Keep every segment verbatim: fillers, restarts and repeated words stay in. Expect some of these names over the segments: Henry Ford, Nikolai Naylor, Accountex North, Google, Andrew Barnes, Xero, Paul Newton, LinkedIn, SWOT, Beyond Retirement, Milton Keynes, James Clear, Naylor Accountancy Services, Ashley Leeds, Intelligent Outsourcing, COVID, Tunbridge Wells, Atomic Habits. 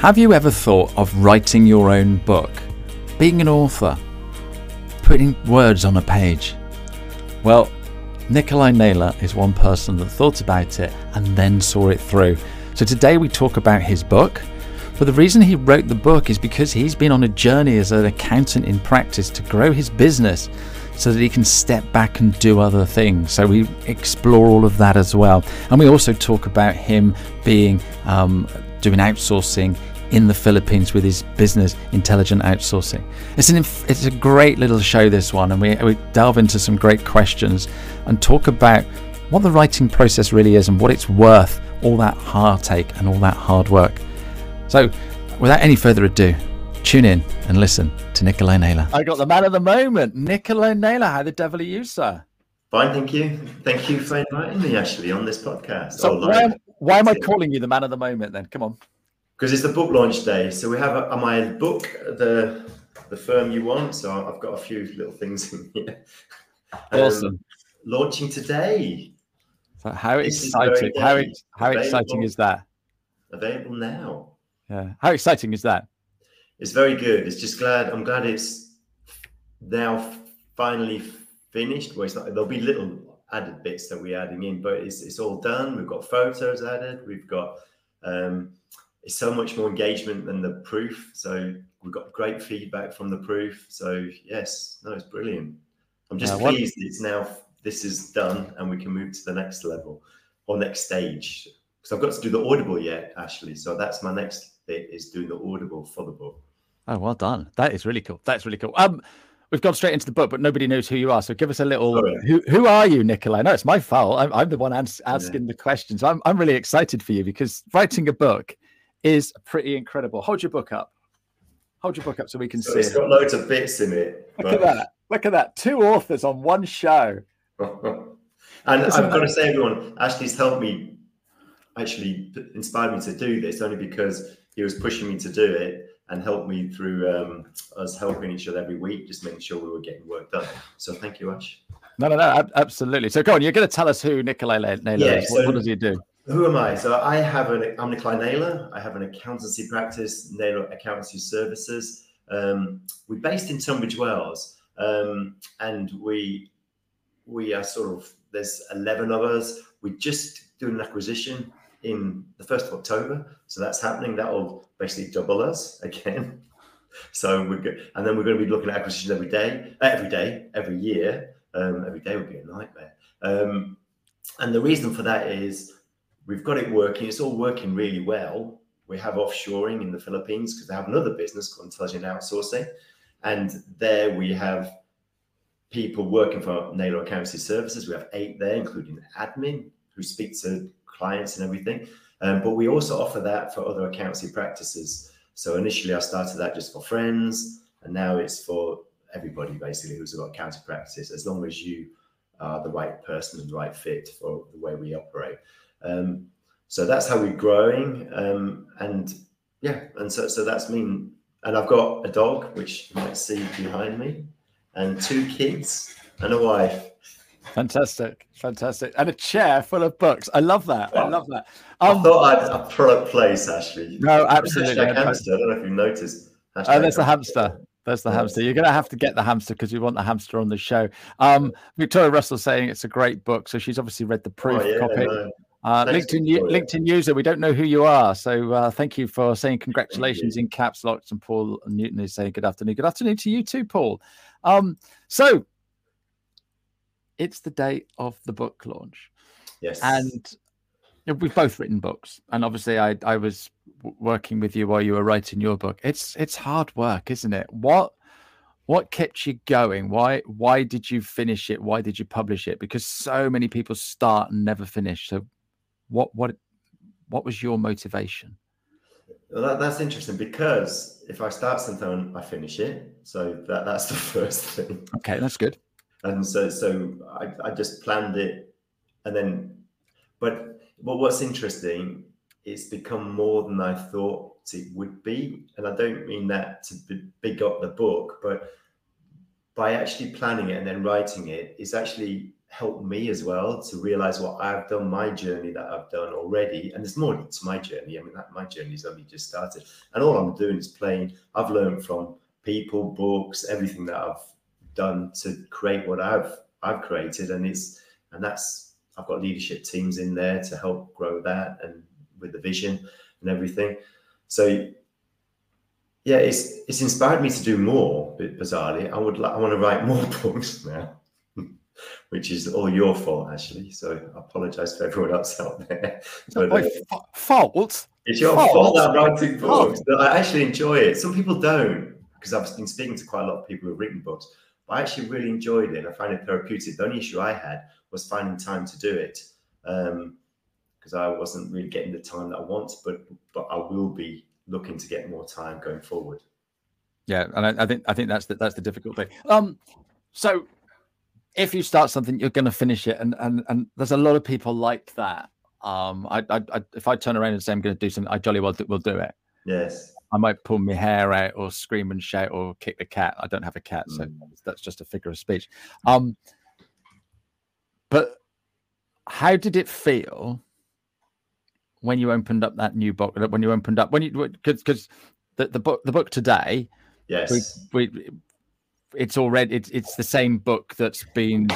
Have you ever thought of writing your own book? Being an author? Putting words on a page? Well, Nikolai Naylor is one person that thought about it and then saw it through. So today we talk about his book. But the reason he wrote the book is because he's been on a journey as an accountant in practice to grow his business so that he can step back and do other things. So we explore all of that as well. And we also talk about him being um, doing outsourcing in the Philippines with his business, Intelligent Outsourcing. It's an it's a great little show, this one, and we, we delve into some great questions and talk about what the writing process really is and what it's worth, all that heartache and all that hard work. So without any further ado, tune in and listen to Nikolai Naylor. I got the man of the moment, Nikolai Naylor. How the devil are you, sir? Fine, thank you. Thank you for inviting me, actually, on this podcast. So why, am, why am I calling you the man of the moment then? Come on. Because it's the book launch day. So we have a, my book, the the firm you want. So I've got a few little things in here. Awesome. Um, launching today. So how this exciting! How ex how available, exciting is that? Available now. Yeah. How exciting is that? It's very good. It's just glad. I'm glad it's now finally finished. Well, it's not. There'll be little added bits that we're adding in, but it's it's all done. We've got photos added. We've got. Um, It's so much more engagement than the proof. So we've got great feedback from the proof. So yes, no, it's brilliant. I'm just yeah, pleased what... it's now, this is done and we can move to the next level or next stage. So I've got to do the Audible yet, actually. So that's my next bit, is doing the Audible for the book. Oh, well done. That is really cool. That's really cool. Um, We've gone straight into the book, but nobody knows who you are. So give us a little, Sorry. who who are you, Nikolai? No, it's my fault. I'm, I'm the one ans asking yeah. the questions. I'm, I'm really excited for you because writing a book is pretty incredible. Hold your book up. Hold your book up so we can so see it's it. It's got loads of bits in it. Look but... at that. Look at that. Two authors on one show. and I've got to say, everyone, Ashley's helped me, actually inspired me to do this only because he was pushing me to do it and helped me through um, us helping each other every week, just making sure we were getting work done. So thank you, Ash. No, no, no, absolutely. So go on, you're going to tell us who Nikolai Naylor yeah, is. What, so... what does he do? Who am I? So I have an, I'm Nikolai Naylor. I have an accountancy practice, Naylor Accountancy Services. Um, we're based in Tunbridge Wells, um, and we we are sort of, there's eleven of us. We're just doing an acquisition in the first of October. So that's happening. That'll basically double us again. So we're go and then we're going to be looking at acquisitions every day, every day, every year. Um, every day would be a nightmare. Um, and the reason for that is, we've got it working. It's all working really well. We have offshoring in the Philippines because they have another business called Intelligent Outsourcing. And there we have people working for Naylor Accountancy Services. We have eight there, including admin, who speak to clients and everything. Um, but we also offer that for other accountancy practices. So initially I started that just for friends. And now it's for everybody, basically, who's got accounting practice, as long as you are the right person and the right fit for the way we operate. Um, so that's how we're growing, um, and yeah, and so so that's me. And I've got a dog, which you might see behind me, and two kids and a wife. Fantastic, fantastic, and a chair full of books. I love that. Wow. I love that. Um, I thought I'd put a place, actually. No, absolutely. Hashtag hamster. I don't know if you've noticed. Hashtag oh, there's a hamster. There's the hamster. You're going to have to get the hamster because we want the hamster on the show. Um, Victoria Russell's saying it's a great book, so she's obviously read the proof oh, yeah, copy. No. Uh, LinkedIn, LinkedIn user, we don't know who you are, so uh, thank you for saying congratulations in caps locks. And Paul Newton is saying good afternoon. Good afternoon to you too, Paul. Um, so it's the day of the book launch. Yes. And you know, we've both written books, and obviously I, I was working with you while you were writing your book. It's it's hard work, isn't it? What what kept you going? Why why did you finish it? Why did you publish it? Because so many people start and never finish. So What what what was your motivation? Well, that, that's interesting because if I start something, I finish it. So that that's the first thing. Okay, that's good. And so so I, I just planned it, and then, but but what's interesting, it's become more than I thought it would be, and I don't mean that to big up the book, but by actually planning it and then writing it, it's actually helped me as well to realize what I've done, my journey that I've done already. And there's more to my journey. I mean, that my journey's only just started. And all I'm doing is playing. I've learned from people, books, everything that I've done to create what I've I've created. And it's and that's I've got leadership teams in there to help grow that and with the vision and everything. So yeah, it's it's inspired me to do more. Bit bizarrely, I would like I want to write more books now, which is all your fault actually. So I apologise to everyone else out there. But, uh, fault. It's your fault, fault that I'm writing books. Fault. I actually enjoy it. Some people don't, because I've been speaking to quite a lot of people who've written books. I actually really enjoyed it. I find it therapeutic. The only issue I had was finding time to do it, because um, I wasn't really getting the time that I want, but but I will be looking to get more time going forward. Yeah, and I, I think I think that's the, that's the difficult thing. Um, so if you start something, you're going to finish it, and and and there's a lot of people like that. Um, I, I, I if I turn around and say I'm going to do something, I jolly well do, will do it. Yes. I might pull my hair out or scream and shout or kick the cat. I don't have a cat, so that's just a figure of speech. Um, but how did it feel when you opened up that new book? When you opened up, when you because the, the book, the book today, yes, we, we it's already it's it's the same book that's been,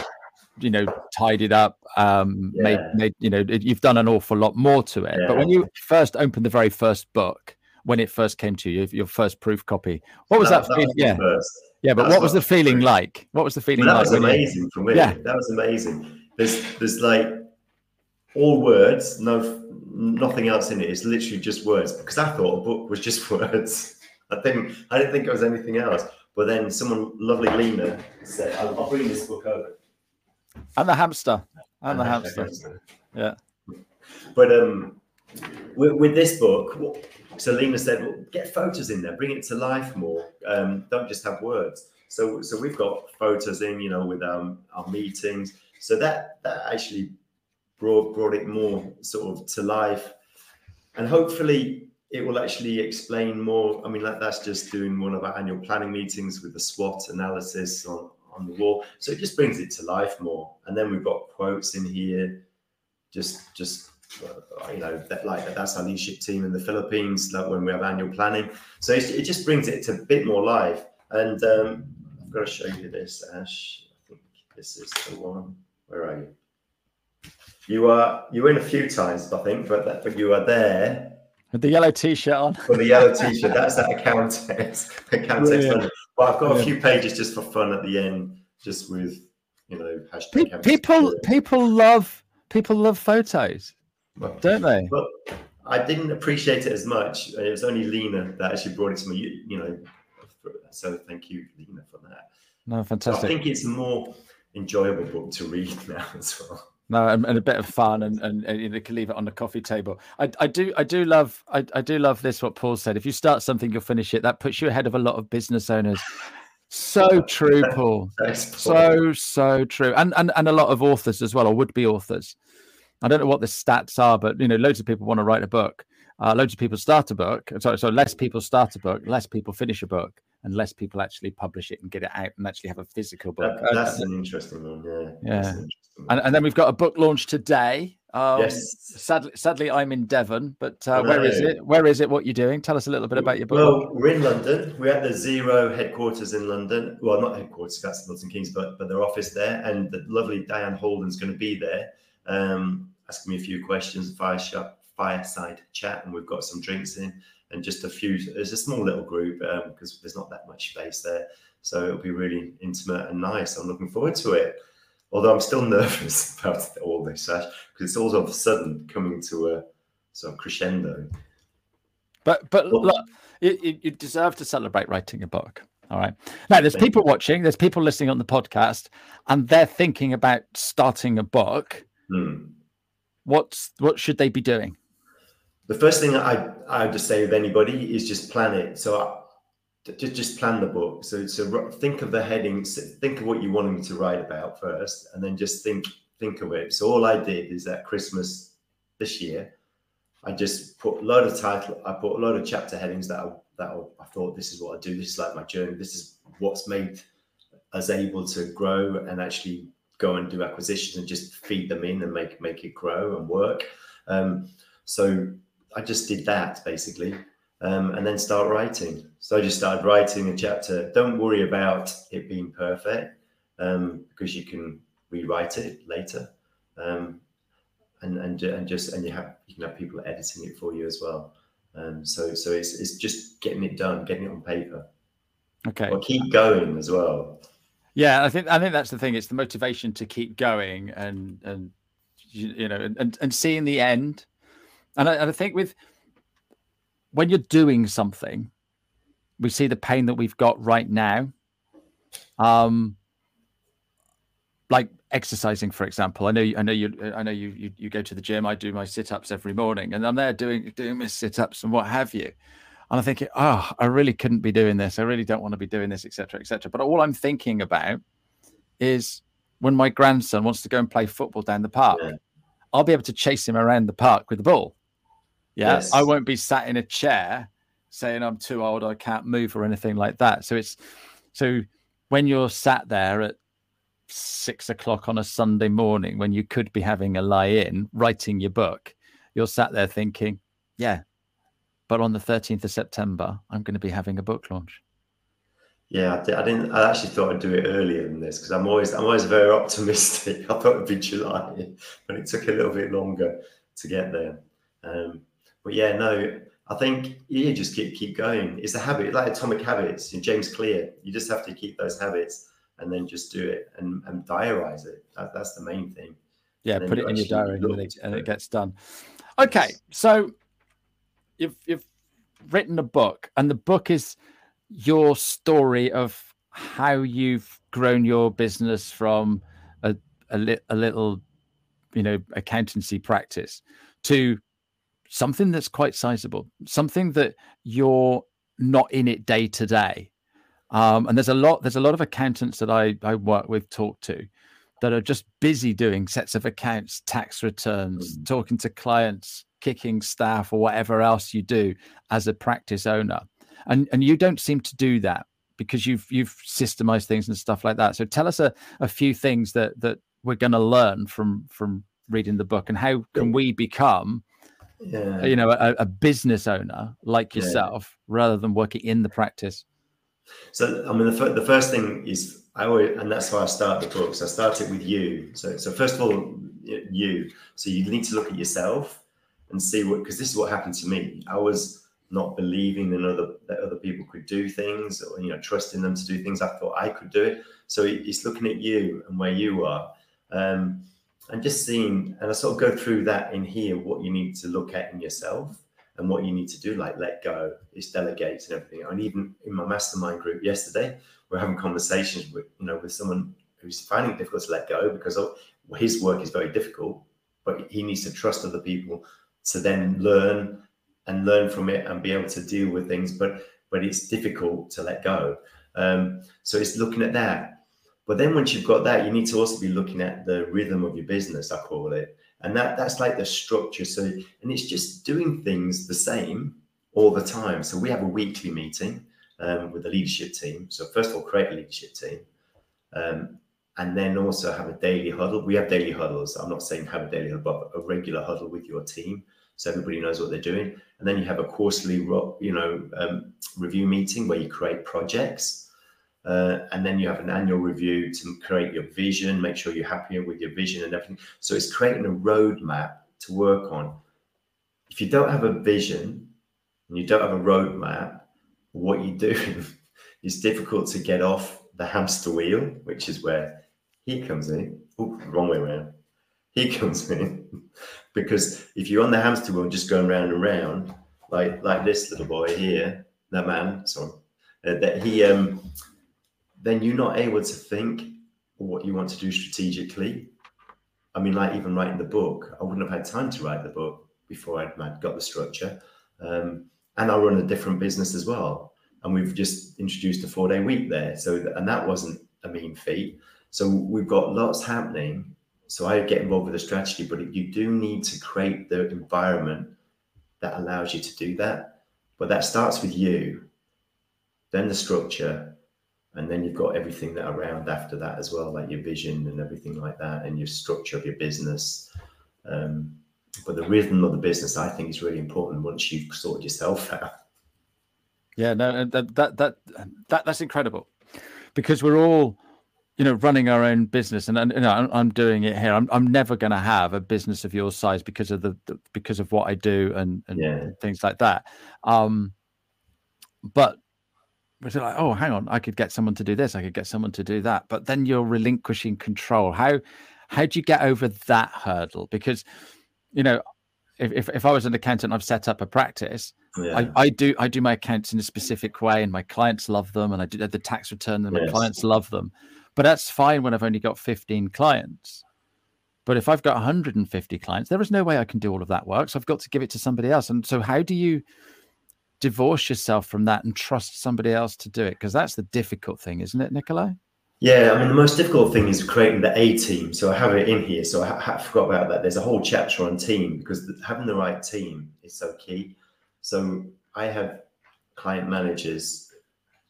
you know, tidied up. Um, yeah. made, made, you know, you've done an awful lot more to it. Yeah. But when you first opened the very first book, when it first came to you, your first proof copy, what was that? that, that was yeah, first. yeah. But what was the feeling first. like? What was the feeling well, that like? That was amazing you... for me. Yeah. That was amazing. There's, there's like all words, no, nothing else in it. It's literally just words, because I thought a book was just words. I think I didn't think it was anything else. But then someone, lovely Lena, said, "I'll, I'll bring this book over." And the hamster. And, and the hamster. hamster. Yeah. But um, with, with this book. What, So Lena said, well, get photos in there, bring it to life more. Um, don't just have words. So so we've got photos in, you know, with um, our meetings. So that that actually brought brought it more sort of to life. And hopefully it will actually explain more. I mean, like that's just doing one of our annual planning meetings with the SWOT analysis on, on the wall. So it just brings it to life more. And then we've got quotes in here, just just... you know, that, like that's our leadership team in the Philippines, like when we have annual planning. So it, it just brings it to a bit more life. And um, I've got to show you this, Ash. I think this is the one. Where are you? You are, you were in a few times, I think, but that, but you are there. With the yellow T-shirt on. With the yellow T-shirt. That's that Accountex. Accountex. Well, I've got Brilliant. a few pages just for fun at the end, just with, you know, hashtag. Pe- people, people love, people love photos. Well, don't they? But I didn't appreciate it as much. It was only Lena that actually brought it to me, you, you know. So thank you, Lena, for that. No, fantastic. So I think it's a more enjoyable book to read now as well. No, and, and a bit of fun, and, and, and you can leave it on the coffee table. I, I do, I do love, I, I do love this. What Paul said: if you start something, you'll finish it. That puts you ahead of a lot of business owners. So true, Paul. Thanks, Paul. So so true, and and and a lot of authors as well, or would be authors. I don't know what the stats are, but, you know, loads of people want to write a book. Uh, loads of people start a book. Sorry, so less people start a book, less people finish a book, and less people actually publish it and get it out and actually have a physical book. That, that's uh, an interesting one. Yeah. yeah. That's an interesting one. And, and then we've got a book launch today. Um, yes. Sadly, sadly, I'm in Devon, but uh, where is it? Where is it? What you're doing? Tell us a little bit about your book. Well, we're in London. We're at the Xero headquarters in London. Well, not headquarters, that's Milton Keynes, but, but their office there. And the lovely Diane Holden's going to be there. Um, asking me a few questions, fire shop, fireside chat, and we've got some drinks in and just a few. It's a small little group because um, there's not that much space there, so it'll be really intimate and nice. I'm looking forward to it, although I'm still nervous about all this, Ash, because it's all of a sudden coming to a sort of crescendo. But but well, look, you, you deserve to celebrate writing a book. All right. Now, there's people you. watching, there's people listening on the podcast, and they're thinking about starting a book. Hmm. What's what should they be doing? The first thing I I just say with anybody is just plan it. So I, just just plan the book. So so think of the headings, think of what you want me to write about first, and then just think think of it. So all I did is that Christmas this year, I just put a lot of title, I put a lot of chapter headings that I, that I thought this is what I do. This is like my journey. This is what's made us able to grow and actually go and do acquisitions and just feed them in and make make it grow and work. Um, so I just did that basically, um, and then start writing. So I just started writing a chapter. Don't worry about it being perfect, um, because you can rewrite it later, um, and and and just and you have you can have people editing it for you as well. Um, so so it's it's just getting it done, getting it on paper. Okay. Or keep going as well. Yeah, I think I think that's the thing. It's the motivation to keep going and and you know and and seeing the end. And I, and I think with when you're doing something, we see the pain that we've got right now. Um, like exercising, for example. I know I know you I know you you, you go to the gym. I do my sit-ups every morning, and I'm there doing doing my sit-ups and what have you. And I'm thinking, oh, I really couldn't be doing this. I really don't want to be doing this, et cetera, et cetera. But all I'm thinking about is when my grandson wants to go and play football down the park, yeah. I'll be able to chase him around the park with the ball. Yeah? Yes. I won't be sat in a chair saying I'm too old, I can't move or anything like that. So it's so when you're sat there at six o'clock on a Sunday morning when you could be having a lie-in, writing your book, you're sat there thinking, yeah, but on the thirteenth of September, I'm going to be having a book launch. Yeah, I didn't. I actually thought I'd do it earlier than this because I'm always, I'm always very optimistic. I thought it'd be July, but it took a little bit longer to get there. Um, but yeah, no, I think you just keep keep going. It's a habit, like Atomic Habits, you know, James Clear. You just have to keep those habits and then just do it and, and diarize it. That, that's the main thing. Yeah, put it in your diary and it, and it gets done. Okay, so. You've you've written a book, and the book is your story of how you've grown your business from a a, li- a little, you know, accountancy practice to something that's quite sizable, something that you're not in it day to day. Um, and there's a lot there's a lot of accountants that I I work with, talk to, that are just busy doing sets of accounts, tax returns, mm. talking to clients, kicking staff, or whatever else you do as a practice owner. And and you don't seem to do that because you've you've systemized things and stuff like that. So tell us a, a few things that that we're going to learn from from reading the book, and how can we become yeah. you know a, a business owner like yourself yeah. rather than working in the practice. So I mean the, f- the first thing is I always, and that's why I start the book. So I started with you. So so first of all, you. So you need to look at yourself and see what, because this is what happened to me. I was not believing that other that other people could do things, or you know, trusting them to do things. I thought I could do it. So it, it's looking at you and where you are, um, and just seeing. And I sort of go through that in here, what you need to look at in yourself and what you need to do, like let go, it's delegate and everything. And even in my mastermind group yesterday, we're having conversations with you know with someone who's finding it difficult to let go because of, well, his work is very difficult, but he needs to trust other people. So then learn and learn from it and be able to deal with things, but but it's difficult to let go. Um, so it's looking at that. But then once you've got that, you need to also be looking at the rhythm of your business, I call it. And that that's like the structure. So and it's just doing things the same all the time. So we have a weekly meeting um, with the leadership team. So first of all, create a leadership team. Um, And then also have a daily huddle. We have daily huddles. I'm not saying have a daily huddle, but a regular huddle with your team, so everybody knows what they're doing. And then you have a quarterly, you know, um, review meeting where you create projects. Uh, and then you have an annual review to create your vision, make sure you're happy with your vision and everything. So it's creating a roadmap to work on. If you don't have a vision and you don't have a roadmap, what you do is difficult to get off the hamster wheel, which is where he comes in. Oh, wrong way around. He comes in because if you're on the hamster wheel just going round and round, like like this little boy here, that man, sorry, uh, that he, um, then you're not able to think what you want to do strategically. I mean, like even writing the book, I wouldn't have had time to write the book before I'd, I'd got the structure, um, and I run a different business as well. And we've just introduced a four-day week there, so and that wasn't a mean feat. So we've got lots happening. So I get involved with the strategy, but you do need to create the environment that allows you to do that. But that starts with you, then the structure, And then you've got everything that around after that as well, like your vision and everything like that, and your structure of your business. Um, but the rhythm of the business, I think, is really important once you've sorted yourself out. Yeah, no, that that that, that that's incredible, because we're all, you know, running our own business, and, and you know, I'm, I'm doing it here. I'm I'm never going to have a business of your size because of the, the because of what I do and and yeah. things like that. Um, but. It's like, oh, hang on, I could get someone to do this, I could get someone to do that. But then you're relinquishing control. How how do you get over that hurdle? Because, you know, if if, if I was an accountant, I've set up a practice. Yeah. I, I do I do my accounts in a specific way, and my clients love them, and I do the tax return, and my yes. clients love them. But that's fine when I've only got fifteen clients. But if I've got one hundred fifty clients, there is no way I can do all of that work. So I've got to give it to somebody else. And so how do you divorce yourself from that and trust somebody else to do it? Because that's the difficult thing, isn't it, Nikolai? Yeah, I mean, the most difficult thing is creating the A team. So I have it in here. So I ha- forgot about that. There's a whole chapter on team, because having the right team is so key. So I have client managers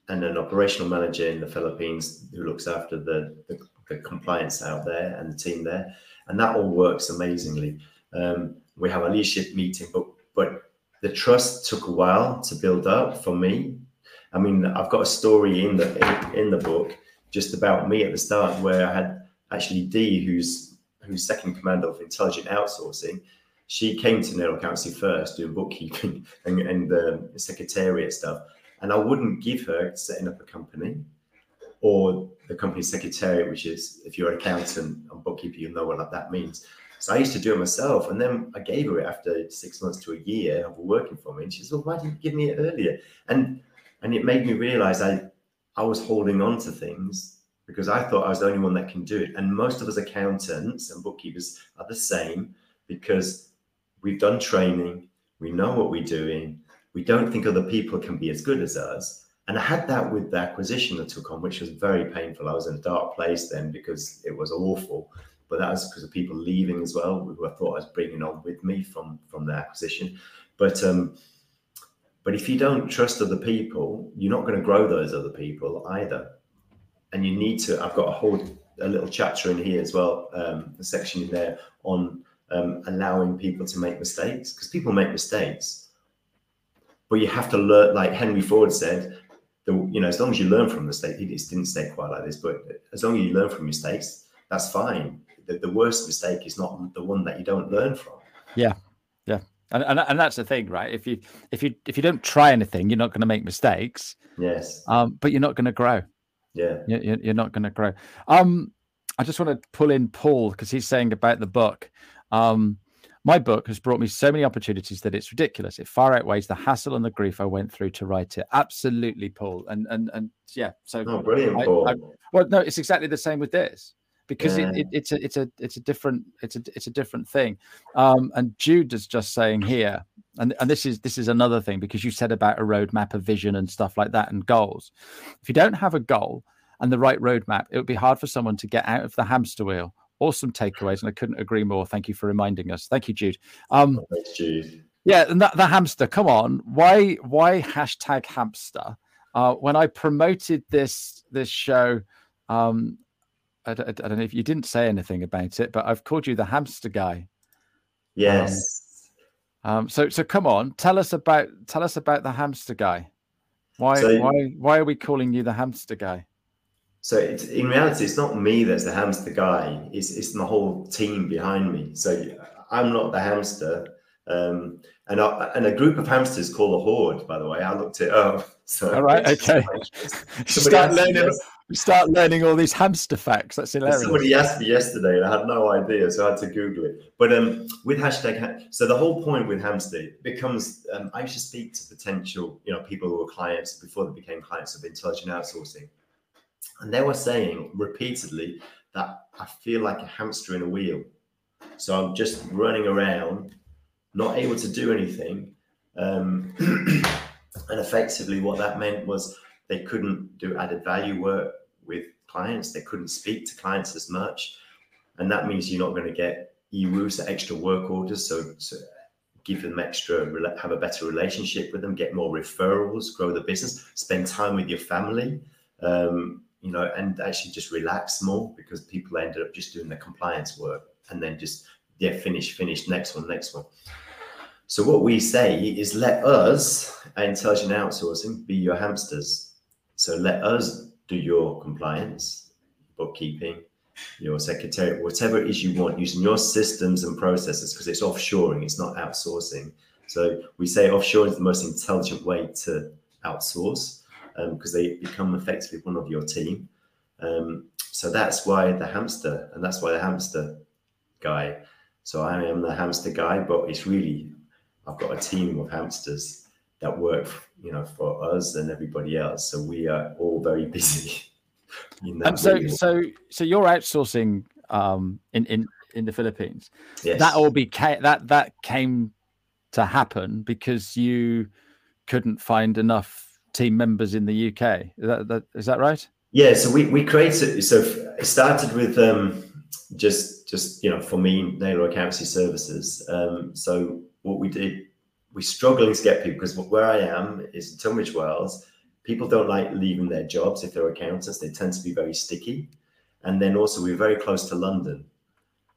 and an operational manager in the Philippines who looks after the, the, the compliance out there and the team there. And that all works amazingly. Um, we have a leadership meeting, but but the trust took a while to build up for me. I mean, I've got a story in the in, in the book just about me at the start, where I had actually Dee, who's who's second command of Intelligent Outsourcing. She came to Naylor Accountancy first, doing bookkeeping and, and the secretariat stuff. And I wouldn't give her setting up a company or the company secretariat, which is, if you're an accountant and bookkeeper, you know what that means. So I used to do it myself, and then I gave her it after six months to a year of working for me. And she said, well, why didn't you give me it earlier? And and it made me realize I, I was holding on to things because I thought I was the only one that can do it. And most of us accountants and bookkeepers are the same, because we've done training, we know what we're doing, we don't think other people can be as good as us. And I had that with the acquisition I took on, which was very painful. I was in a dark place then because it was awful. But that was because of people leaving as well, who I thought I was bringing on with me from, from the acquisition. But um, but if you don't trust other people, you're not going to grow those other people either. And you need to, I've got a whole, a little chapter in here as well, um, a section in there on um, allowing people to make mistakes, because people make mistakes. But you have to learn, like Henry Ford said, the, you know, as long as you learn from mistakes, he didn't say quite like this, but as long as you learn from mistakes, that's fine. The, the worst mistake is not the one that you don't learn from. Yeah, yeah, and, and and that's the thing, right? If you if you if you don't try anything, you're not going to make mistakes. Yes. Um, but you're not going to grow. Yeah. You're, you're not going to grow. Um, I just want to pull in Paul, because he's saying about the book. Um, my book has brought me so many opportunities that it's ridiculous. It far outweighs the hassle and the grief I went through to write it. Absolutely, Paul. And and and yeah. So. Oh, brilliant, I, Paul. I, well, no, it's exactly the same with this. Because yeah. it, it, it's a it's a it's a different it's a it's a different thing, um, and Jude is just saying here, and, and this is this is another thing, because you said about a roadmap, a vision, and stuff like that, and goals. If you don't have a goal and the right roadmap, it would be hard for someone to get out of the hamster wheel. Awesome takeaways, and I couldn't agree more. Thank you for reminding us. Thank you, Jude. Um, Thanks, Jude. Yeah, and that, the hamster. Come on, why why hashtag hamster? Uh, when I promoted this this show. Um, I don't, I don't know if you didn't say anything about it, but I've called you the hamster guy. Yes. Um, um, so, so come on, tell us about tell us about the hamster guy. Why, so, why, why are we calling you the hamster guy? So, it's, in reality, it's not me that's the hamster guy. It's it's the whole team behind me. So, I'm not the hamster. Um, and I, and a group of hamsters call a horde, by the way. I looked it up. So all right, okay. Start learning. You start learning all these hamster facts. That's hilarious. Somebody asked me yesterday, and I had no idea, so I had to Google it. But um, with hashtag, so the whole point with hamster becomes, um, I used to speak to potential, you know, people who were clients before they became clients of Intelligent Outsourcing, and they were saying repeatedly that I feel like a hamster in a wheel. So I'm just running around, not able to do anything, um, and effectively what that meant was, they couldn't do added value work with clients. They couldn't speak to clients as much. And that means you're not going to get E W Os, the extra work orders. So, so give them extra, have a better relationship with them, get more referrals, grow the business, spend time with your family. um, you know, and actually just relax more, because people ended up just doing the compliance work and then just, yeah, finish, finish, next one, next one. So what we say is, let us, at Intelligent Outsourcing, be your hamsters. So let us do your compliance, bookkeeping, your secretary, whatever it is you want, using your systems and processes, because it's offshoring, it's not outsourcing. So we say offshoring is the most intelligent way to outsource, um, because they become effectively one of your team. Um, so that's why the hamster, and that's why the hamster guy. So I am the hamster guy, but it's really, I've got a team of hamsters that work, you know, for us and everybody else. So we are all very busy. And so, way. so, so you're outsourcing um, in in in the Philippines. Yes. That all became that that came to happen because you couldn't find enough team members in the U K. Is that, that is that right? Yeah. So we we created. So it started with um, just just you know, for me, Naylor Accountancy Services. Um, so what we did, we're struggling to get people, because where I am is in Tunbridge Wells. People don't like leaving their jobs if they're accountants. They tend to be very sticky. And then also we're very close to London.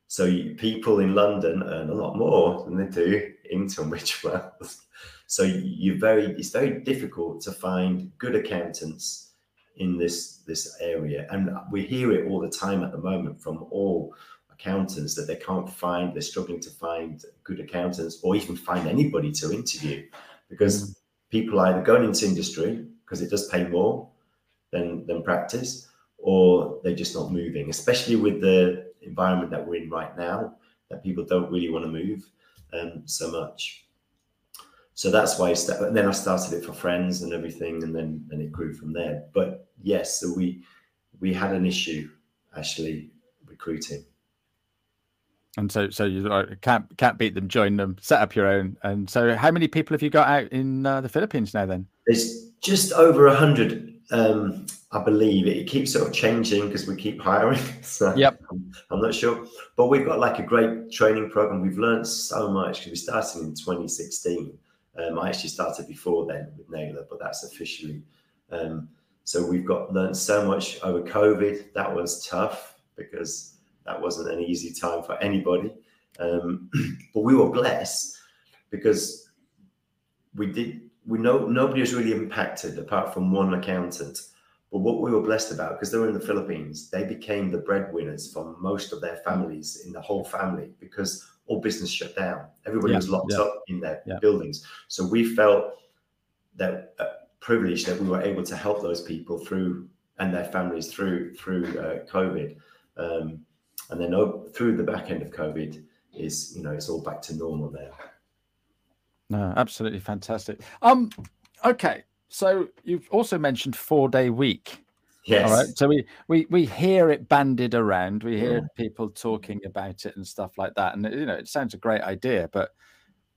So you, people in London earn a lot more than they do in Tunbridge Wells. So you're very, it's very difficult to find good accountants in this, this area. And we hear it all the time at the moment from all accountants that they can't find, they're struggling to find good accountants or even find anybody to interview, because people are either going into industry, because it does pay more than, than practice, or they're just not moving, especially with the environment that we're in right now, that people don't really want to move um, so much. So that's why, I st- and then I started it for friends and everything, and then and it grew from there. But yes, so we we had an issue actually recruiting. And so, so you like, can't can't beat them, join them, set up your own. And so, how many people have you got out in uh, the Philippines now? Then it's just over a hundred, um, I believe. It keeps sort of changing because we keep hiring. So yep, I'm, I'm not sure, but we've got like a great training program. We've learned so much because we started in twenty sixteen. Um, I actually started before then with Naylor, but that's officially. Um, so we've got learned so much over COVID. That was tough because that wasn't an easy time for anybody, um, but we were blessed because we did. We know nobody was really impacted apart from one accountant. But what we were blessed about, because they were in the Philippines, they became the breadwinners for most of their families, in the whole family, because all business shut down. Everybody yeah, was locked yeah. up in their yeah. buildings. So we felt that uh, privilege that we were able to help those people through and their families through through uh, COVID. Um, And then through the back end of COVID is, you know, it's all back to normal now. No, absolutely fantastic. Um, okay, so you've also mentioned four-day week. Yes. All right. So we, we, we hear it bandied around. We hear yeah. people talking about it and stuff like that. And, you know, it sounds a great idea, but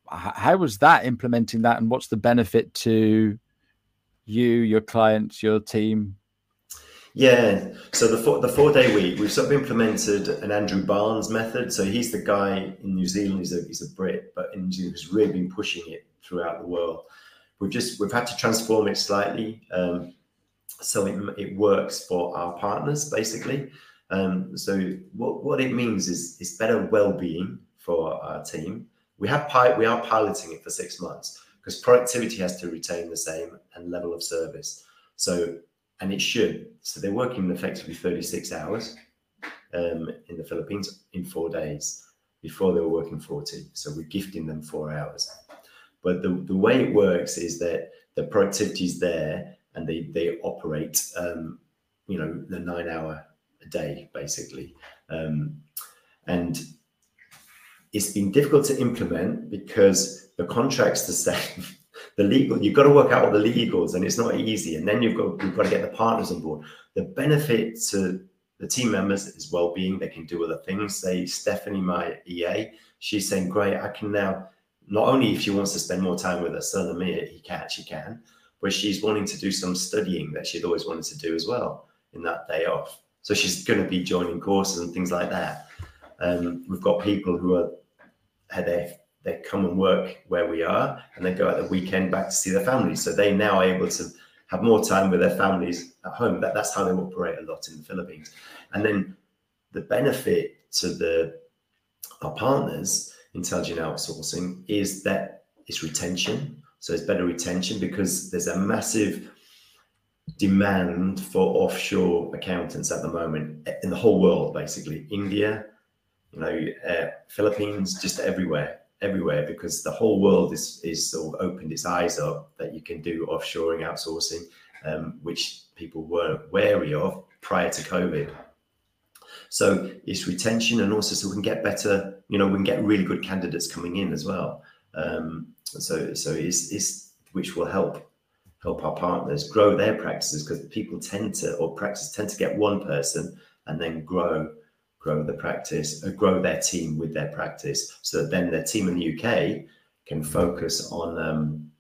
how was that, implementing that? And what's the benefit to you, your clients, your team? Yeah, so the four, the four-day week, we've sort of implemented an Andrew Barnes method. So he's the guy in New Zealand, he's a, he's a Brit, but in New Zealand has really been pushing it throughout the world. We've just we've had to transform it slightly, um, so it, it works for our partners basically. Um, so what what it means is is better well-being for our team. We have we are piloting it for six months because productivity has to retain the same and level of service. So. And it should. So they're working effectively thirty-six hours um, in the Philippines in four days. Before they were working forty. So we're gifting them four hours. But the, the way it works is that the productivity is there and they, they operate, um, you know, the nine hour a day, basically. Um, and it's been difficult to implement because the contract's the same. The legal, you've got to work out all the legals, and it's not easy. And then you've got you've got to get the partners on board. The benefit to the team members is well-being. They can do other things. Say Stephanie, my E A, she's saying, "Great, I can now." Not only if she wants to spend more time with her son than me, he can, she can, but she's wanting to do some studying that she'd always wanted to do as well in that day off. So she's going to be joining courses and things like that. Um, we've got people who are had a They come and work where we are, and they go at the weekend back to see their families. So they now are able to have more time with their families at home. That, that's how they operate a lot in the Philippines. And then the benefit to the our partners, Intelligent Outsourcing, is that it's retention. So it's better retention because there's a massive demand for offshore accountants at the moment in the whole world, basically. India, you know, uh, Philippines, just everywhere, everywhere, because the whole world is, is sort of opened its eyes up that you can do offshoring outsourcing, um, which people were wary of prior to COVID. So it's retention, and also so we can get better, you know, we can get really good candidates coming in as well. Um, so so it's, it's which will help help our partners grow their practices, because people tend to, or practices tend to get one person and then grow grow the practice, or grow their team with their practice. So that then their team in the U K can focus on, um,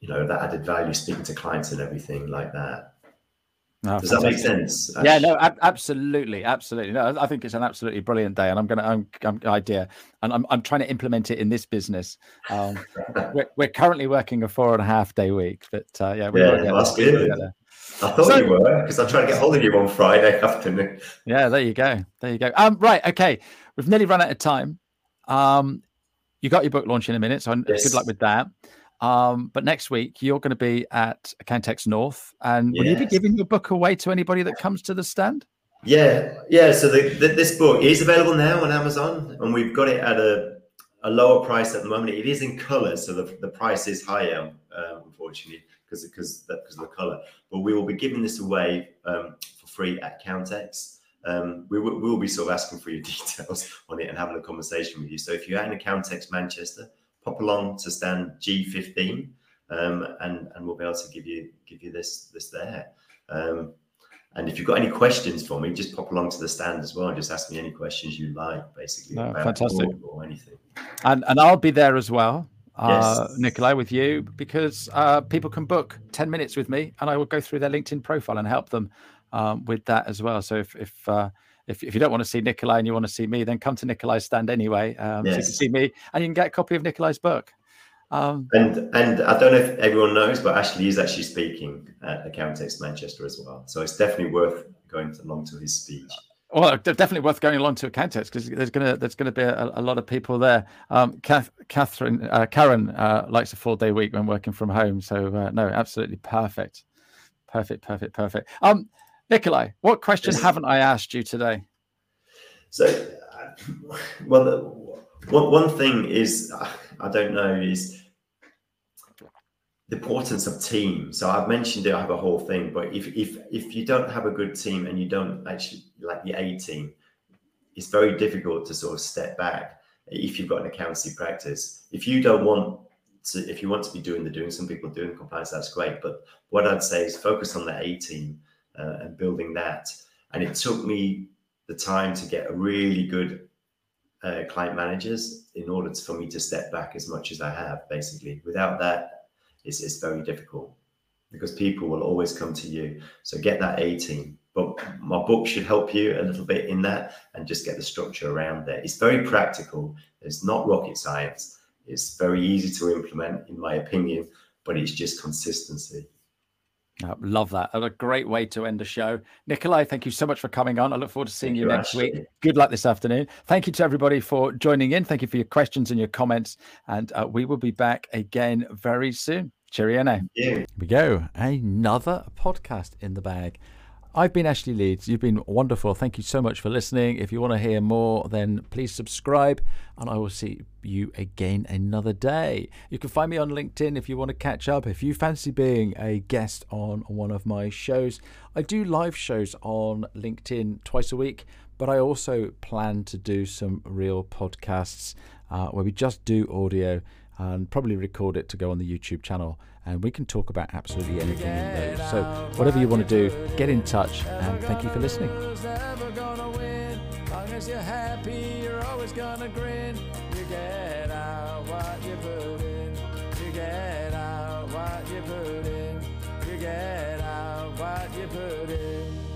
you know, that added value, speaking to clients and everything like that. No, Does fantastic. that make sense? Yeah, no, ab- absolutely, absolutely. No, I think it's an absolutely brilliant day, and I'm gonna, I'm, I'm idea, and I'm, I'm trying to implement it in this business. Um, we're, we're currently working a four and a half day week, but uh, yeah, we're yeah, that's good. I thought so, you were, because I'm trying to get hold of you on Friday afternoon. Yeah, there you go, there you go. Um, right, okay, we've nearly run out of time. Um, you got your book launch in a minute, so yes. Good luck with that. Um, but next week you're going to be at Accountex North, and will yes. you be giving your book away to anybody that comes to the stand? Yeah, yeah. So the, the, this book is available now on Amazon, and we've got it at a, a lower price at the moment. It is in colour, so the, the price is higher, uh, unfortunately, because because because of the colour. But we will be giving this away um, for free at Accountex. Um, we will we'll be sort of asking for your details on it and having a conversation with you. So if you're at an Accountex Manchester, pop along to stand G fifteen, um, and and we'll be able to give you give you this this there. Um, and if you've got any questions for me, just pop along to the stand as well and just ask me any questions you like, basically. No, fantastic. Or anything. And and I'll be there as well, uh, yes. Nikolai, with you, because uh, people can book ten minutes with me, and I will go through their LinkedIn profile and help them um, with that as well. So if if uh, If, if you don't want to see Nikolai and you want to see me, then come to Nikolai's stand anyway. Um, yes. So you can see me, and you can get a copy of Nikolai's book. Um, and and I don't know if everyone knows, but Ashley is actually speaking at Accountex Manchester as well. So it's definitely worth going along to his speech. Well, definitely worth going along to Accountex, because there's gonna there's gonna be a, a lot of people there. Um, Kath, Catherine uh, Karen uh, likes a four day week when working from home. So uh, no, absolutely perfect, perfect, perfect, perfect. Um, Nikolai, what question yes. haven't I asked you today? So, uh, well, the, one, one thing is, uh, I don't know, is the importance of team. So I've mentioned it, I have a whole thing, but if if if you don't have a good team and you don't actually, like the A team, it's very difficult to sort of step back if you've got an accountancy practice. If you don't want to, if you want to be doing the doing, some people doing compliance, that's great. But what I'd say is focus on the A team. Uh, and building that, and it took me the time to get really good uh, client managers in order to, for me to step back as much as I have. Basically, without that, it's it's very difficult, because people will always come to you. So get that A team. But my book should help you a little bit in that, and just get the structure around there. It's very practical. It's not rocket science. It's very easy to implement, in my opinion, but it's just consistency. Oh, love that. That's a great way to end the show. Nikolai, thank you so much for coming on. I look forward to seeing thank you next Ashley. week. Good luck this afternoon. Thank you to everybody for joining in. Thank you for your questions and your comments. And uh, we will be back again very soon. Cheerio now. Yeah. Here we go. Another podcast in the bag. I've been Ashley Leeds. You've been wonderful. Thank you so much for listening. If you want to hear more, then please subscribe, and I will see you again another day. You can find me on LinkedIn if you want to catch up. If you fancy being a guest on one of my shows, I do live shows on LinkedIn twice a week, but I also plan to do some real podcasts uh, where we just do audio and probably record it to go on the YouTube channel, and we can talk about absolutely anything in those. So whatever you want to do, get in touch, and thank you for listening. Ever gonna win, long as you're happy, you're always gonna grin. You get out what you put in, you get out what you put in, you get out what you put in.